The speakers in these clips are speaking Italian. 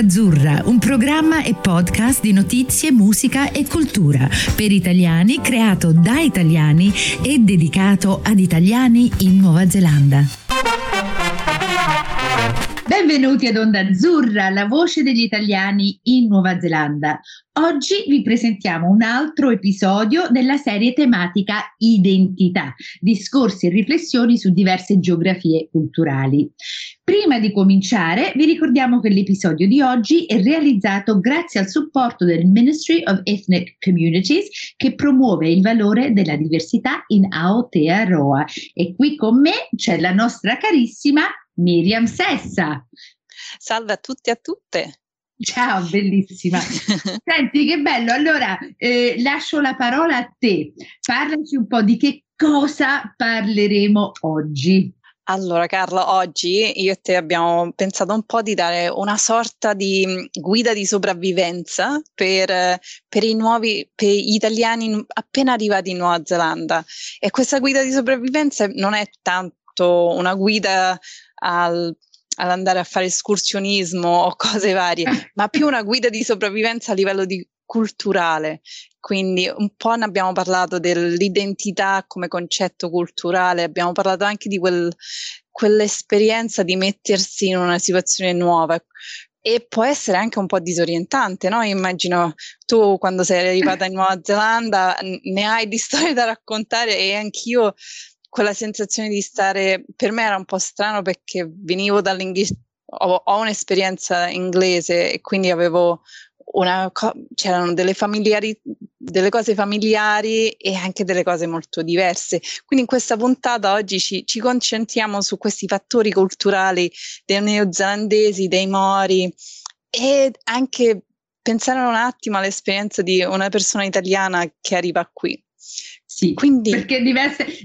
Onda Azzurra, un programma e podcast di notizie, musica e cultura per italiani, creato da italiani e dedicato ad italiani in Nuova Zelanda. Benvenuti ad Onda Azzurra, la voce degli italiani in Nuova Zelanda. Oggi vi presentiamo un altro episodio della serie tematica Identità, discorsi e riflessioni su diverse geografie culturali. Prima di cominciare, vi ricordiamo che l'episodio di oggi è realizzato grazie al supporto del Ministry of Ethnic Communities, che promuove il valore della diversità in Aotearoa. E qui con me c'è la nostra carissima Miriam Sessa. Salve a tutti e a tutte. Ciao, bellissima. Senti, che bello. Allora, lascio la parola a te. Parlaci un po' di che cosa parleremo oggi. Allora Carla, oggi io e te abbiamo pensato un po' di dare una sorta di guida di sopravvivenza per gli italiani appena arrivati in Nuova Zelanda. E questa guida di sopravvivenza non è tanto una guida ad andare a fare escursionismo o cose varie, ma più una guida di sopravvivenza a livello culturale. Quindi un po' ne abbiamo parlato dell'identità come concetto culturale, abbiamo parlato anche di quell'esperienza di mettersi in una situazione nuova, e può essere anche un po' disorientante, no? Immagino tu, quando sei arrivata in Nuova Zelanda, ne hai di storie da raccontare, e anch'io quella sensazione di stare, per me era un po' strano perché venivo dall'Inghilterra, ho un'esperienza inglese e quindi avevo c'erano delle cose familiari e anche delle cose molto diverse. Quindi in questa puntata oggi ci concentriamo su questi fattori culturali dei neozelandesi, dei Māori, e anche pensare un attimo all'esperienza di una persona italiana che arriva qui. Sì, quindi, perché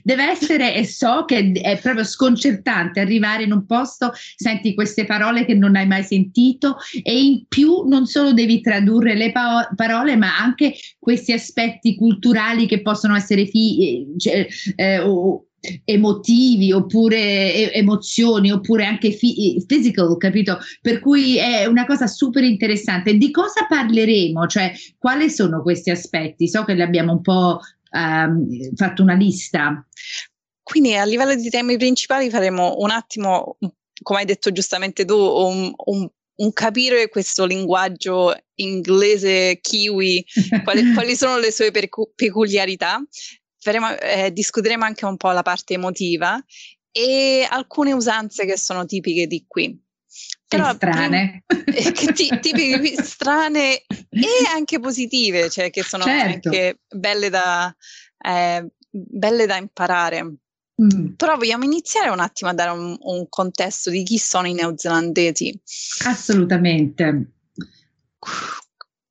deve essere, e so che è proprio sconcertante arrivare in un posto, senti queste parole che non hai mai sentito, e in più non solo devi tradurre le parole, ma anche questi aspetti culturali che possono essere emotivi, oppure emozioni, oppure anche physical, capito? Per cui è una cosa super interessante. Di cosa parleremo? Cioè, quali sono questi aspetti? So che li abbiamo un po' fatto una lista. Quindi a livello di temi principali faremo un attimo, come hai detto giustamente tu, un capire questo linguaggio inglese kiwi, quali sono le sue peculiarità. Discuteremo anche un po' la parte emotiva e alcune usanze che sono tipiche di qui. Però, strane. Tipiche strane e anche positive, cioè che sono, certo, anche belle da imparare. Però vogliamo iniziare un attimo a dare un contesto di chi sono i neozelandesi. Assolutamente.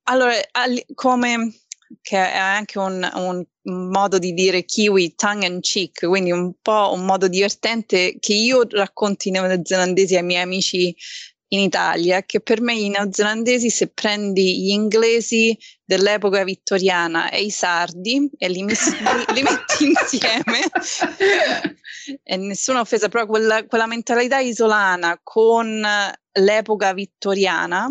Allora, come che è anche un modo di dire kiwi tongue in cheek, quindi un po' un modo divertente che io racconto in neozelandesi ai miei amici in Italia, che per me i neozelandesi, se prendi gli inglesi dell'epoca vittoriana e i sardi e li metti insieme, e nessuna offesa, però quella mentalità isolana con l'epoca vittoriana,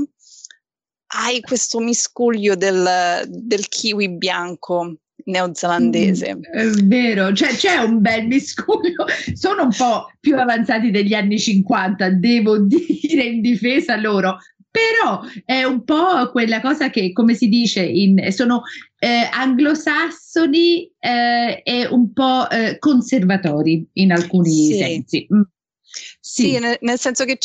hai questo miscuglio del kiwi bianco neozelandese. È vero, cioè c'è un bel miscuglio. Sono un po' più avanzati degli anni 50, devo dire, in difesa loro, però è un po' quella cosa che, come si dice, sono anglosassoni e un po' conservatori in alcuni, sì, sensi. Sì, nel senso che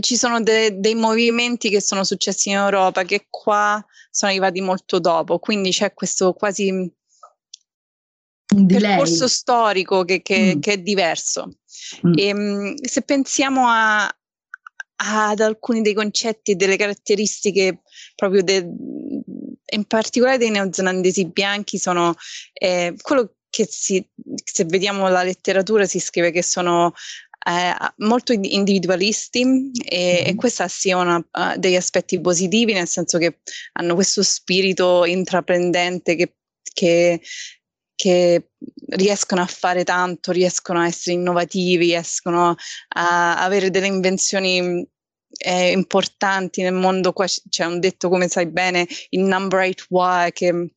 ci sono dei movimenti che sono successi in Europa che qua sono arrivati molto dopo, quindi c'è questo quasi un percorso storico che è diverso. E, se pensiamo ad alcuni dei concetti e delle caratteristiche proprio in particolare dei neozelandesi bianchi, sono quello che se vediamo la letteratura si scrive che sono molto individualisti, e questa sia degli aspetti positivi, nel senso che hanno questo spirito intraprendente che riescono a fare tanto, riescono a essere innovativi, riescono a avere delle invenzioni importanti nel mondo. Qua c'è un detto, come sai bene, il number 8Y, che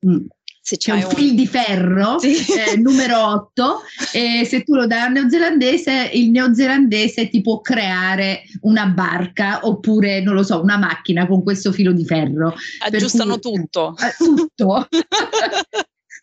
se c'è un fil di ferro, sì. Numero 8, e se tu lo dai al neozelandese, il neozelandese ti può creare una barca oppure, non lo so, una macchina con questo filo di ferro. Aggiustano tutto. Tutto.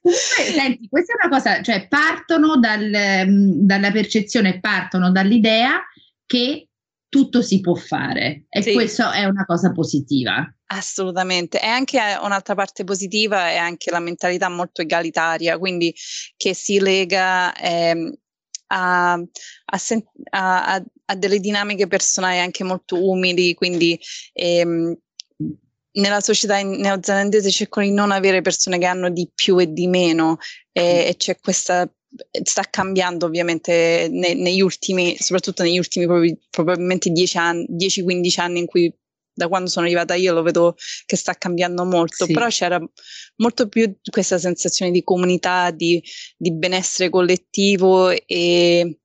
Senti, questa è una cosa, cioè partono dalla percezione, partono dall'idea che tutto si può fare, e sì, questo è una cosa positiva. Assolutamente, e anche un'altra parte positiva è anche la mentalità molto egalitaria, quindi che si lega a delle dinamiche personali anche molto umili, quindi nella società neozelandese cercano di non avere persone che hanno di più e di meno, e c'è questa, sta cambiando ovviamente negli ultimi, soprattutto negli ultimi probabilmente 10-15 anni, in cui da quando sono arrivata io lo vedo che sta cambiando molto, sì. Però c'era molto più questa sensazione di comunità, di benessere collettivo e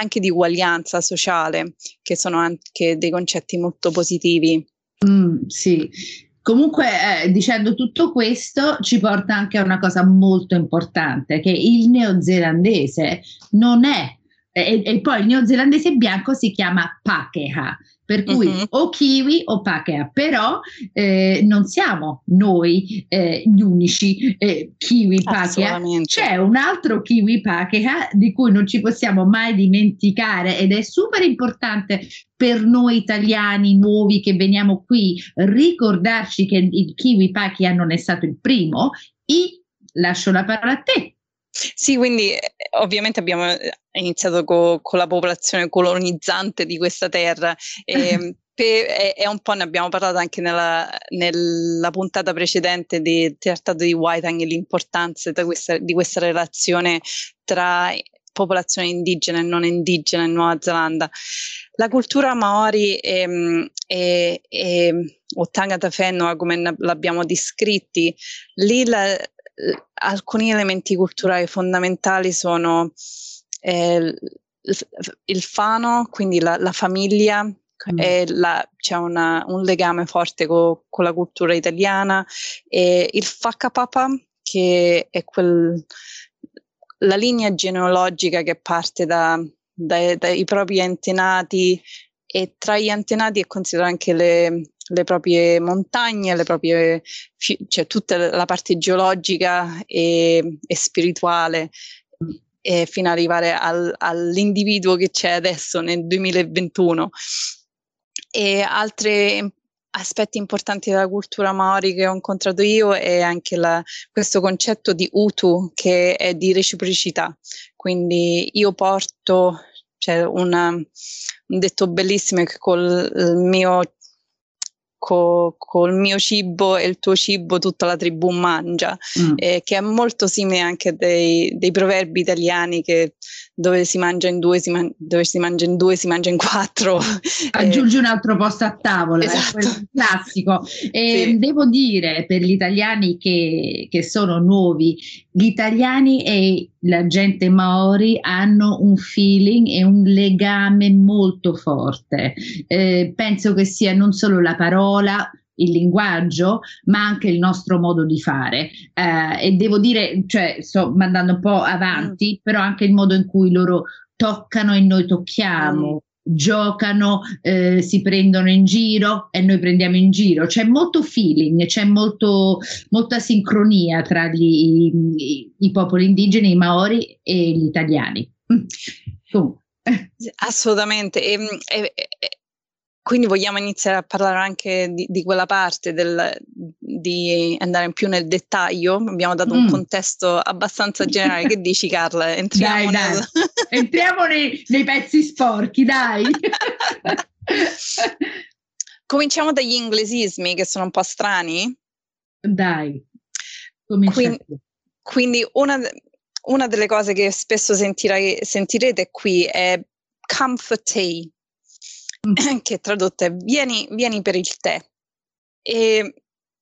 anche di uguaglianza sociale, che sono anche dei concetti molto positivi. Sì. Comunque, dicendo tutto questo, ci porta anche a una cosa molto importante, che il neozelandese non è, e poi il neozelandese bianco si chiama Pākehā, per cui o Kiwi o Pākehā, però non siamo noi gli unici Kiwi Pākehā, c'è un altro Kiwi Pākehā di cui non ci possiamo mai dimenticare, ed è super importante per noi italiani nuovi che veniamo qui ricordarci che il Kiwi Pākehā non è stato il primo. E lascio la parola a te. Sì, quindi ovviamente abbiamo iniziato con la popolazione colonizzante di questa terra, e un po' ne abbiamo parlato anche nella puntata precedente del trattato di Waitangi, l'importanza di questa relazione tra popolazione indigena e non indigena in Nuova Zelanda. La cultura Māori o tangata whenua, come l'abbiamo descritti, lì alcuni elementi culturali fondamentali sono il whānau, quindi la famiglia, c'è un legame forte con la cultura italiana, e il whakapapa, che è la linea genealogica che parte dai propri antenati, e tra gli antenati è considerato anche le proprie montagne, cioè tutta la parte geologica e spirituale, e fino ad arrivare all'individuo che c'è adesso nel 2021. E altri aspetti importanti della cultura Māori che ho incontrato io è anche questo concetto di utu, che è di reciprocità, quindi io porto, c'è un detto bellissimo, che col mio cibo e il tuo cibo tutta la tribù mangia, che è molto simile anche dei proverbi italiani, che dove si mangia in due si mangia in quattro. Aggiungi un altro posto a tavola, esatto. È un classico. Sì. Devo dire, per gli italiani che sono nuovi, gli italiani e la gente Maori hanno un feeling e un legame molto forte. Penso che sia non solo la parola, il linguaggio, ma anche il nostro modo di fare, e devo dire, cioè, sto mandando un po' avanti, però anche il modo in cui loro toccano e noi tocchiamo, giocano, si prendono in giro e noi prendiamo in giro, c'è molto feeling, c'è molta sincronia tra i popoli indigeni, i Maori e gli italiani. Assolutamente. Quindi vogliamo iniziare a parlare anche di quella parte, di andare in più nel dettaglio. Abbiamo dato un contesto abbastanza generale. Che dici, Carla? Dai. Entriamo nei pezzi sporchi, dai! Cominciamo dagli inglesismi, che sono un po' strani. Dai, quindi una delle cose che spesso sentirete qui è comfort tea, che tradotta è vieni per il tè, e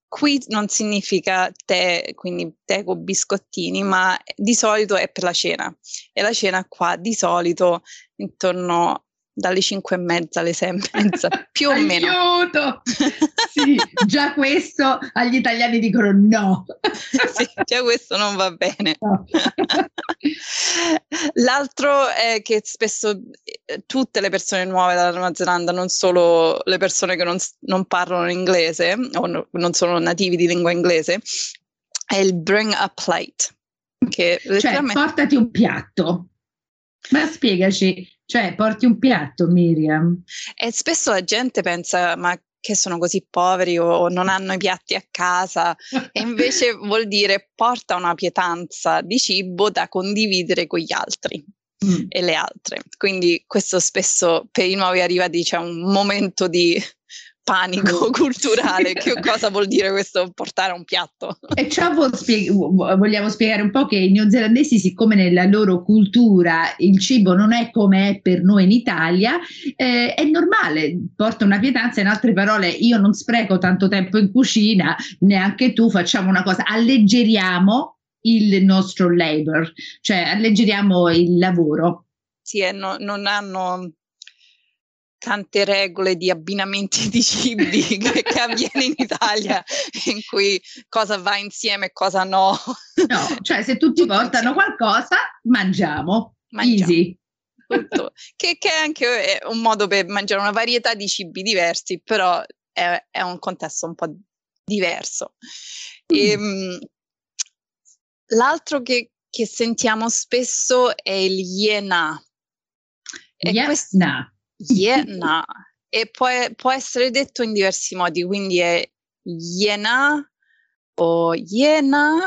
qui non significa tè, quindi tè con biscottini, ma di solito è per la cena, e la cena qua di solito intorno dalle 5:30 alle 6:30, più o meno. Aiuto! Sì, già questo agli italiani dicono no. Sì, già questo non va bene. No. L'altro è che spesso tutte le persone nuove dalla Nuova Zelanda, non solo le persone che non parlano inglese o non sono nativi di lingua inglese, è il bring a plate. Che letteralmente... Cioè, portati un piatto. Ma spiegaci, cioè porti un piatto, Miriam. E spesso la gente pensa, ma che sono così poveri o non hanno i piatti a casa, e invece vuol dire porta una pietanza di cibo da condividere con gli altri e le altre. Quindi questo spesso per i nuovi arrivati c'è un momento di panico culturale. Che cosa vuol dire questo portare un piatto? E ciò vogliamo spiegare un po' che i neozelandesi, siccome nella loro cultura il cibo non è come è per noi in Italia, è normale, porta una pietanza. In altre parole, io non spreco tanto tempo in cucina, neanche tu, facciamo una cosa, alleggeriamo il nostro labor, cioè alleggeriamo il lavoro. Sì, non hanno tante regole di abbinamenti di cibi che avviene in Italia, in cui cosa va insieme e cosa no. No, cioè se tutti portano qualcosa, mangiamo. Easy. Tutto. Che anche è un modo per mangiare una varietà di cibi diversi, però è un contesto un po' diverso. L'altro che sentiamo spesso è il iena. Iena, e può essere detto in diversi modi, quindi è iena o iena,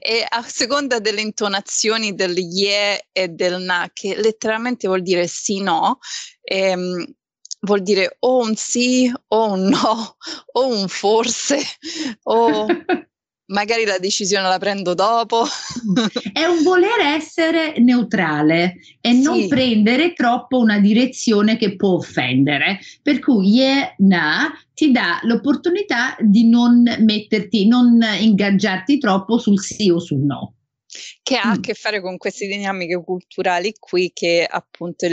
e a seconda delle intonazioni del ye e del na, che letteralmente vuol dire sì no, vuol dire o un sì o un no o un forse o magari la decisione la prendo dopo. È un voler essere neutrale e non prendere troppo una direzione che può offendere, per cui ye na ti dà l'opportunità di non ingaggiarti troppo sul sì o sul no, che ha a che fare con queste dinamiche culturali qui, che appunto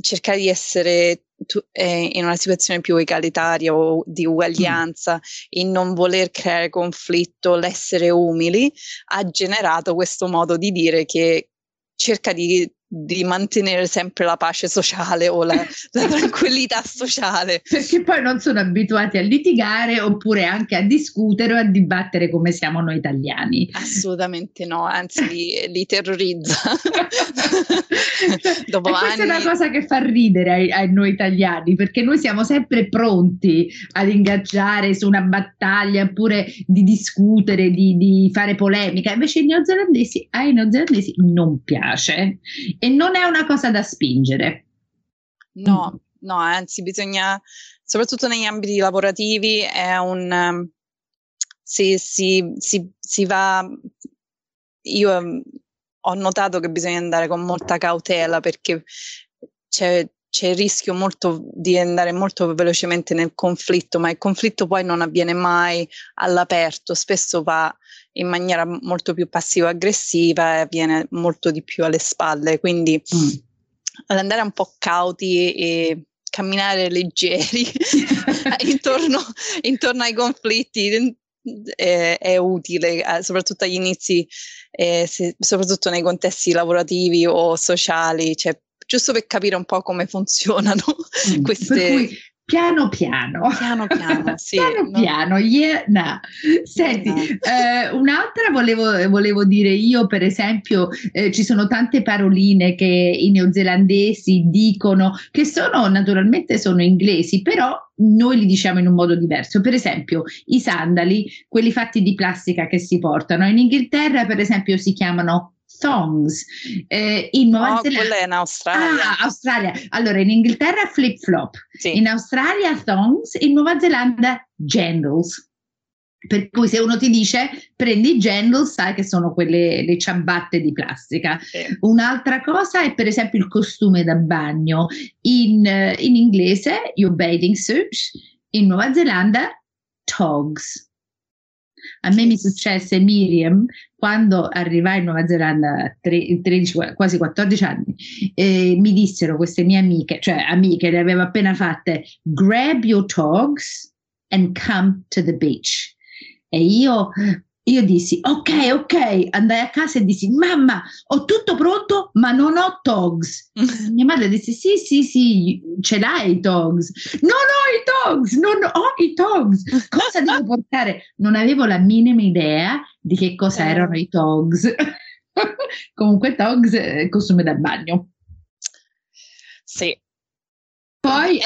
cercare di essere in una situazione più egalitaria o di uguaglianza, e non voler creare conflitto, l'essere umili, ha generato questo modo di dire che cerca di mantenere sempre la pace sociale o la tranquillità sociale. Perché poi non sono abituati a litigare oppure anche a discutere o a dibattere come siamo noi italiani. Assolutamente no, anzi li terrorizza. Dopo e questa anni... è una cosa che fa ridere a noi italiani, perché noi siamo sempre pronti ad ingaggiare su una battaglia oppure di discutere, di fare polemica. Invece ai neozelandesi non piace. E non è una cosa da spingere. No, anzi bisogna, soprattutto negli ambiti lavorativi, è un... si va... Io ho notato che bisogna andare con molta cautela, perché c'è il rischio molto di andare molto velocemente nel conflitto, ma il conflitto poi non avviene mai all'aperto, spesso va in maniera molto più passivo-aggressiva e avviene molto di più alle spalle, quindi andare un po' cauti e camminare leggeri intorno ai conflitti è utile, soprattutto agli inizi, soprattutto nei contesti lavorativi o sociali, cioè giusto per capire un po' come funzionano queste... Per cui piano piano, sì. Piano, yeah, nah. Senti, yeah, nah. Un'altra volevo dire io, per esempio, ci sono tante paroline che i neozelandesi dicono, che naturalmente sono inglesi, però noi li diciamo in un modo diverso. Per esempio i sandali, quelli fatti di plastica che si portano, in Inghilterra per esempio si chiamano thongs, quella è in Australia. Ah, Australia. Allora in Inghilterra flip flop, sì. In Australia thongs, in Nuova Zelanda jandals. Per cui se uno ti dice prendi jandals, sai che sono quelle le ciabatte di plastica. Sì. Un'altra cosa è per esempio il costume da bagno, in inglese your bathing suit, in Nuova Zelanda togs. A me mi successe, Miriam, quando arrivai in Nuova Zelanda, 13, quasi 14 anni, mi dissero queste mie amiche, cioè amiche, le avevo appena fatte, grab your togs and come to the beach. E io dissi, ok, andai a casa e dissi, mamma, ho tutto pronto, ma non ho togs. Mia madre disse, sì, ce l'hai i togs. Non ho i togs. Cosa devo portare? Non avevo la minima idea di che cosa erano i togs. Comunque togs, costume da bagno. Sì. Poi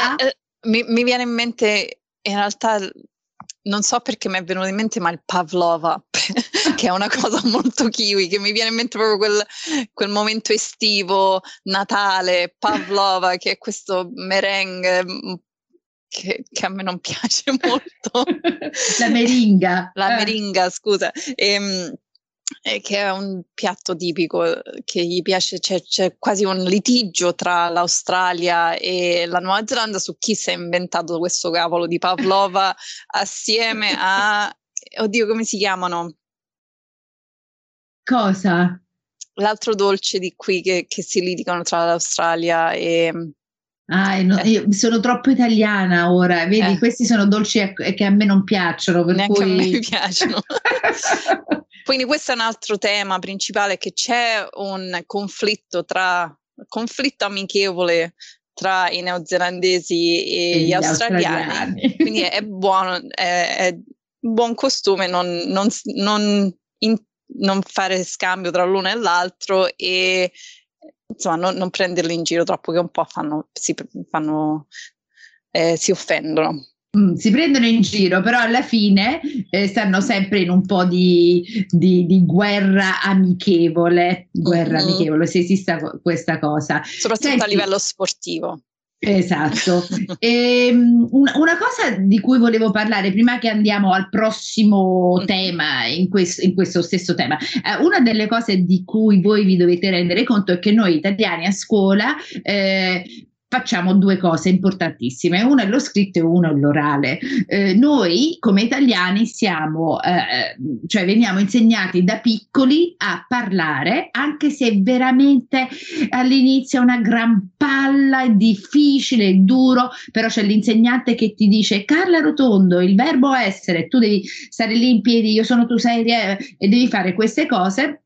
mi viene in mente, in realtà... Non so perché mi è venuto in mente, ma il pavlova, che è una cosa molto kiwi, che mi viene in mente proprio quel momento estivo, Natale, pavlova, che è questo merengue che a me non piace molto. La meringa, scusa. Che è un piatto tipico che gli piace, c'è quasi un litigio tra l'Australia e la Nuova Zelanda su chi si è inventato questo cavolo di pavlova assieme a, oddio, come si chiamano? Cosa? L'altro dolce di qui che si litigano tra l'Australia e... No, io sono troppo italiana ora, vedi, questi sono dolci che a me non piacciono, per neanche cui... a me piacciono. Quindi questo è un altro tema principale, che c'è un conflitto amichevole tra i neozelandesi e gli australiani. Quindi è buono, è buon costume non fare scambio tra l'uno e l'altro, e insomma non prenderli in giro troppo, che un po' si offendono. Si prendono in giro, però alla fine stanno sempre in un po' di guerra amichevole, se esista questa cosa. Soprattutto a livello sportivo. Esatto. Una cosa di cui volevo parlare prima che andiamo al prossimo tema, in questo stesso tema, una delle cose di cui voi vi dovete rendere conto è che noi italiani a scuola facciamo due cose importantissime, uno è lo scritto e uno è l'orale. Noi come italiani veniamo insegnati da piccoli a parlare, anche se veramente all'inizio è una gran palla, è difficile, è duro, però c'è l'insegnante che ti dice Carla Rotondo, il verbo essere, tu devi stare lì in piedi, io sono tu, sei e devi fare queste cose.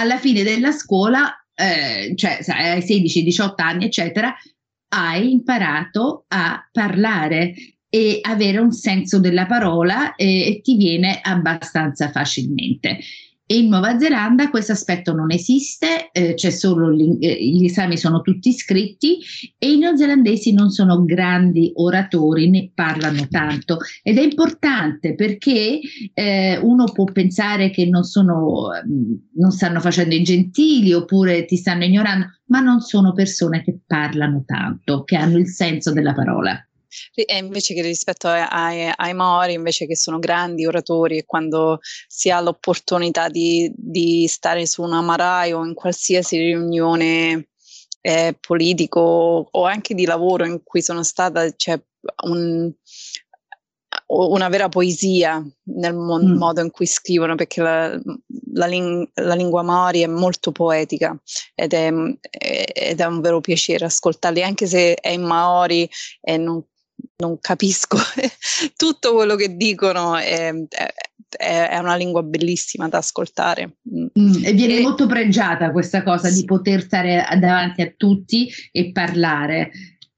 Alla fine della scuola, ai 16-18 anni eccetera, hai imparato a parlare e avere un senso della parola, e ti viene abbastanza facilmente. In Nuova Zelanda questo aspetto non esiste, c'è solo gli esami sono tutti scritti, e i neozelandesi non sono grandi oratori, ne parlano tanto, ed è importante perché uno può pensare che non stanno facendo i gentili oppure ti stanno ignorando, ma non sono persone che parlano tanto, che hanno il senso della parola. E invece che rispetto ai Māori, invece, che sono grandi oratori, e quando si ha l'opportunità di stare su una marae o in qualsiasi riunione politico o anche di lavoro in cui sono stata, c'è una vera poesia nel modo in cui scrivono, perché la lingua Māori è molto poetica, ed è un vero piacere ascoltarli, anche se è in Māori e non capisco tutto quello che dicono, è una lingua bellissima da ascoltare. E viene molto pregiata questa cosa, sì, di poter stare davanti a tutti e parlare.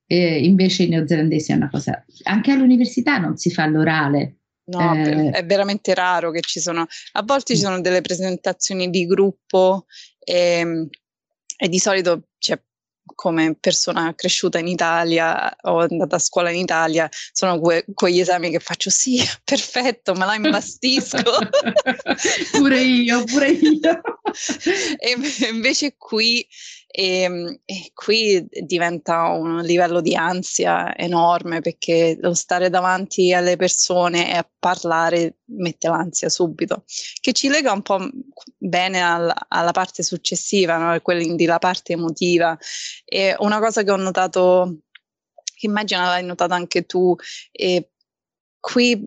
Invece i neozelandesi è una cosa, anche all'università non si fa l'orale. No, è veramente raro che ci sono, a volte ci sono delle presentazioni di gruppo, e di solito come persona cresciuta in Italia o andata a scuola in Italia, sono quegli esami che faccio, sì, perfetto, me la imbastisco. pure io. E invece qui diventa un livello di ansia enorme, perché lo stare davanti alle persone e a parlare mette l'ansia subito, che ci lega un po' bene alla parte successiva, no? Quindi la parte emotiva. E una cosa che ho notato, che immagino l'hai notata anche tu, qui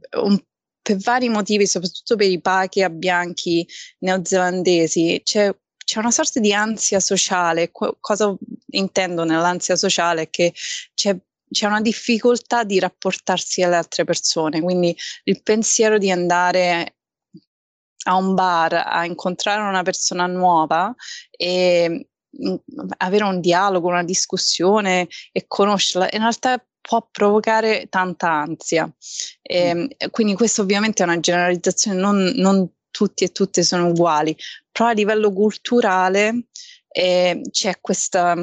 per vari motivi, soprattutto per i Pākehā bianchi neozelandesi, c'è una sorta di ansia sociale. Cosa intendo nell'ansia sociale? Che c'è una difficoltà di rapportarsi alle altre persone, quindi il pensiero di andare a un bar a incontrare una persona nuova e avere un dialogo, una discussione e conoscerla, in realtà può provocare tanta ansia. Quindi questo ovviamente è una generalizzazione, non tutti e tutte sono uguali, però a livello culturale c'è questa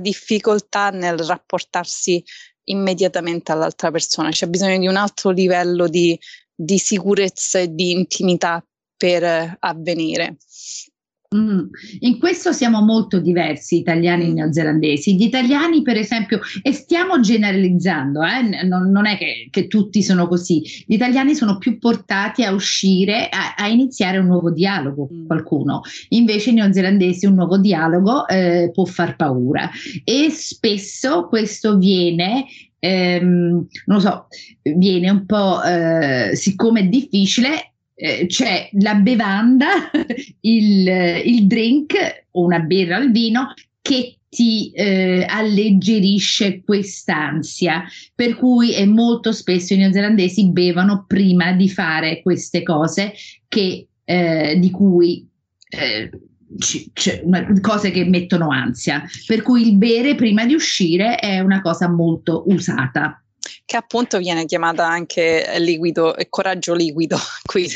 difficoltà nel rapportarsi immediatamente all'altra persona. C'è bisogno di un altro livello di sicurezza e di intimità per avvenire. In questo siamo molto diversi, italiani e neozelandesi. Gli italiani, per esempio, e stiamo generalizzando, non è che tutti sono così. Gli italiani sono più portati a uscire, a iniziare un nuovo dialogo con qualcuno. Invece i neozelandesi un nuovo dialogo può far paura, e spesso questo viene non lo so, viene un po' siccome è difficile. C'è la bevanda, il drink, una birra al vino, che ti alleggerisce quest'ansia, per cui è molto spesso i neozelandesi bevono prima di fare queste cose di cui cose che mettono ansia, per cui il bere prima di uscire è una cosa molto usata, che appunto viene chiamata anche liquido, coraggio liquido qui.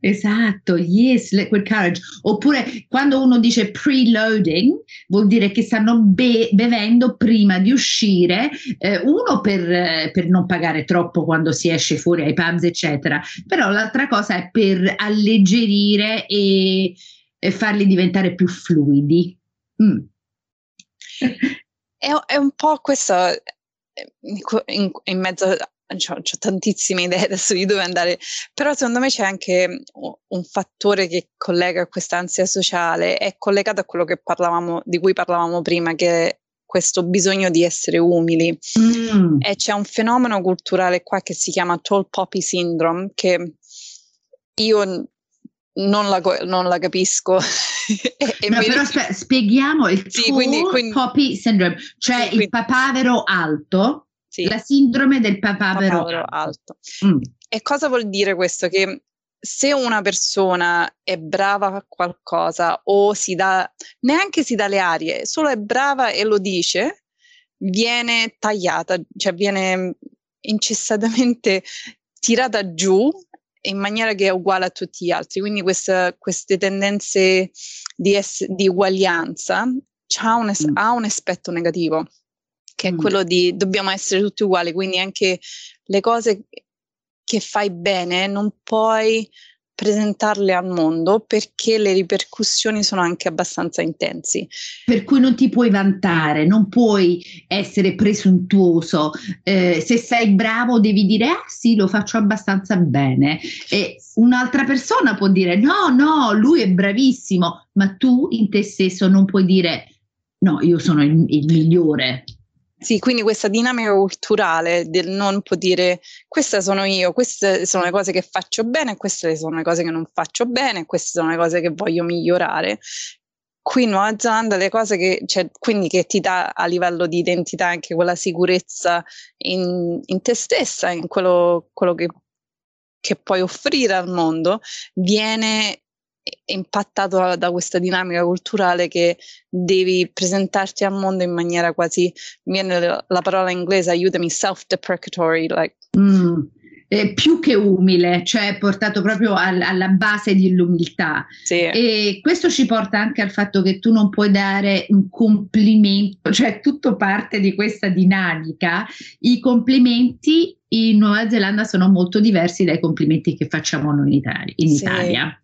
Esatto, yes, liquid courage. Oppure quando uno dice preloading, vuol dire che stanno bevendo prima di uscire, uno per non pagare troppo quando si esce fuori ai pubs eccetera, però l'altra cosa è per alleggerire e farli diventare più fluidi. È un po' questo. In mezzo c'ho tantissime idee adesso di dove andare, però secondo me c'è anche un fattore che collega questa ansia sociale, è collegato a quello che di cui parlavamo prima, che è questo bisogno di essere umili. E c'è un fenomeno culturale qua che si chiama Tall Poppy Syndrome, che io non la capisco. No, però spieghiamo il quindi Poppy Syndrome, cioè sì, il papavero alto, sì. La sindrome del papavero alto. E cosa vuol dire questo? Che se una persona è brava a qualcosa o neanche si dà le arie, solo è brava e lo dice, viene tagliata, cioè viene incessantemente tirata giù in maniera che è uguale a tutti gli altri. Quindi queste tendenze di uguaglianza ha un aspetto negativo, che è quello di dobbiamo essere tutti uguali, quindi anche le cose che fai bene non puoi presentarle al mondo perché le ripercussioni sono anche abbastanza intensi. Per cui non ti puoi vantare, non puoi essere presuntuoso, se sei bravo devi dire ah sì, lo faccio abbastanza bene, e un'altra persona può dire no, lui è bravissimo, ma tu in te stesso non puoi dire no, io sono il migliore. Sì, quindi questa dinamica culturale del non poter dire questa sono io, queste sono le cose che faccio bene, queste sono le cose che non faccio bene, queste sono le cose che voglio migliorare. Qui in Nuova Zelanda le cose che quindi che ti dà a livello di identità anche quella sicurezza in te stessa, in quello che puoi offrire al mondo, viene impattato da questa dinamica culturale che devi presentarti al mondo in maniera quasi, viene la parola inglese, aiutami, self-deprecatory, like. Più che umile, cioè portato proprio alla base dell'umiltà. Sì. E questo ci porta anche al fatto che tu non puoi dare un complimento, cioè tutto parte di questa dinamica. I complimenti in Nuova Zelanda sono molto diversi dai complimenti che facciamo noi in Italia.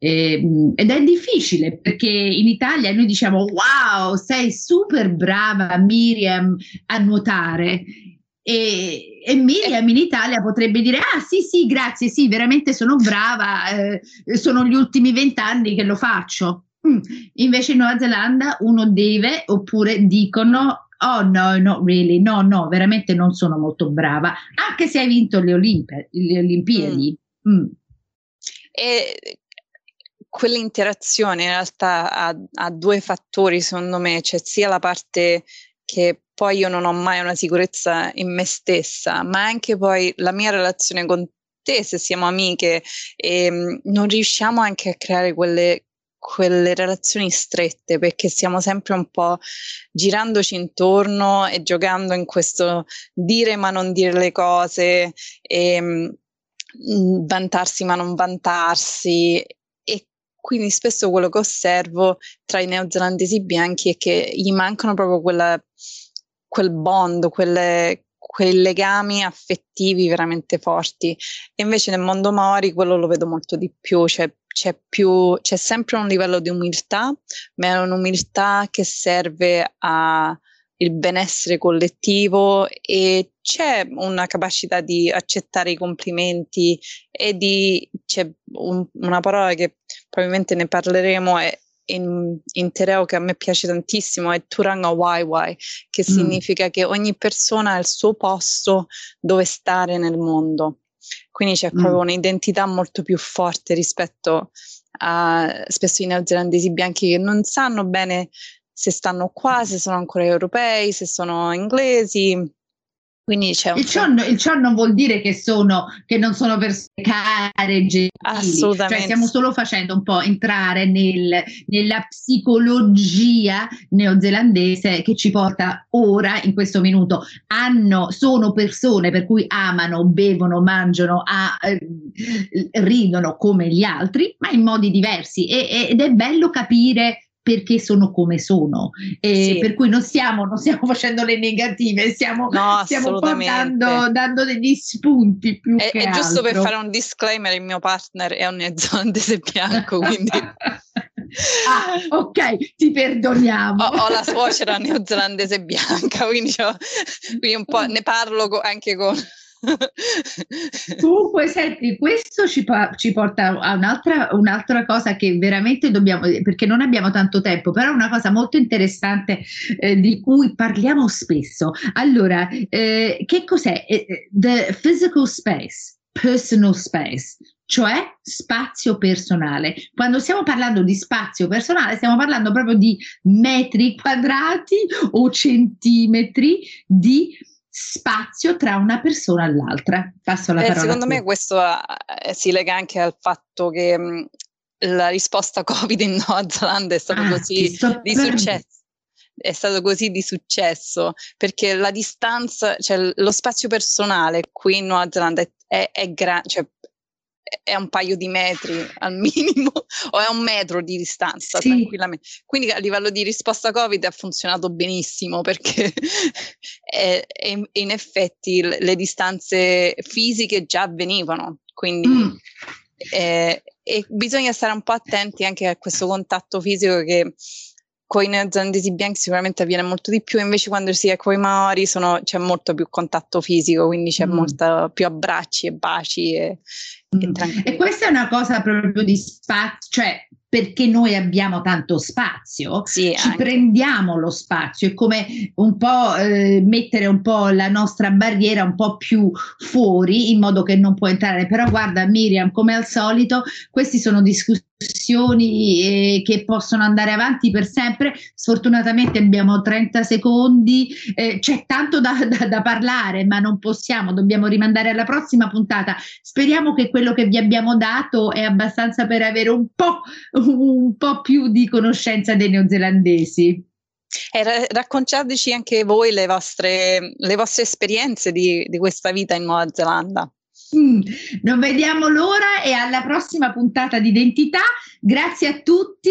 Ed è difficile, perché in Italia noi diciamo wow, sei super brava Miriam a nuotare, e Miriam in Italia potrebbe dire ah sì grazie, sì veramente sono brava, sono gli ultimi 20 anni che lo faccio. Invece in Nuova Zelanda uno deve, oppure dicono Oh no, not really, no, no, veramente non sono molto brava, anche se hai vinto le Olimpiadi. E quell'interazione in realtà ha due fattori, secondo me, cioè sia la parte che poi io non ho mai una sicurezza in me stessa, ma anche poi la mia relazione con te, se siamo amiche, e non riusciamo anche a creare quelle relazioni strette, perché stiamo sempre un po' girandoci intorno e giocando in questo dire ma non dire le cose, e vantarsi ma non vantarsi. E quindi spesso quello che osservo tra i neozelandesi bianchi è che gli mancano proprio quel bond, quei legami affettivi veramente forti, e invece nel mondo Māori quello lo vedo molto di più, cioè c'è sempre un livello di umiltà, ma è un'umiltà che serve al benessere collettivo, e c'è una capacità di accettare i complimenti e c'è una parola che probabilmente ne parleremo in te reo che a me piace tantissimo, è Turangawaiwai, che significa che ogni persona ha il suo posto dove stare nel mondo. Quindi c'è proprio un'identità molto più forte rispetto a spesso i neozelandesi bianchi che non sanno bene se stanno qua, se sono ancora europei, se sono inglesi. Quindi c'è ciò non vuol dire che non sono persone care, gentili. Assolutamente. Cioè stiamo solo facendo un po' entrare nella psicologia neozelandese che ci porta ora, in questo minuto. Sono persone per cui amano, bevono, mangiano, ridono come gli altri, ma in modi diversi. Ed è bello capire perché sono come sono, sì. Per cui non stiamo facendo le negative, stiamo dando degli spunti più che altro. È giusto per fare un disclaimer, il mio partner è un neozelandese bianco, quindi... ok, ti perdoniamo. Ho la suocera neozelandese bianca, quindi un po' ne parlo anche con... Comunque senti, questo ci porta a un'altra cosa che veramente dobbiamo, perché non abbiamo tanto tempo, però è una cosa molto interessante di cui parliamo spesso. Allora, che cos'è? The physical space, personal space, cioè spazio personale. Quando stiamo parlando di spazio personale stiamo parlando proprio di metri quadrati o centimetri di spazio tra una persona e l'altra. Passo la parola. Secondo me questo si lega anche al fatto che la risposta Covid in Nuova Zelanda è stata così di successo. È stato così di successo perché la distanza, cioè lo spazio personale qui in Nuova Zelanda è grande, cioè è un paio di metri al minimo o è un metro di distanza, sì, tranquillamente. Quindi a livello di risposta Covid ha funzionato benissimo, perché in effetti le distanze fisiche già avvenivano, quindi e bisogna stare un po' attenti anche a questo contatto fisico che con i neozelandesi bianchi sicuramente avviene molto di più, invece quando si è con i Maori c'è molto più contatto fisico, quindi c'è molto più abbracci e baci e questa è una cosa proprio di spazio, cioè perché noi abbiamo tanto spazio, sì, ci prendiamo lo spazio, è come un po' mettere un po' la nostra barriera un po' più fuori, in modo che non può entrare. Però guarda Miriam, come al solito, questi sono discussioni che possono andare avanti per sempre. Sfortunatamente abbiamo 30 secondi, c'è tanto da parlare, ma non possiamo, dobbiamo rimandare alla prossima puntata. Speriamo che quello che vi abbiamo dato è abbastanza per avere un po' più di conoscenza dei neozelandesi. Raccontateci anche voi le vostre esperienze di questa vita in Nuova Zelanda. Non vediamo l'ora, e alla prossima puntata di Identità. Grazie a tutti.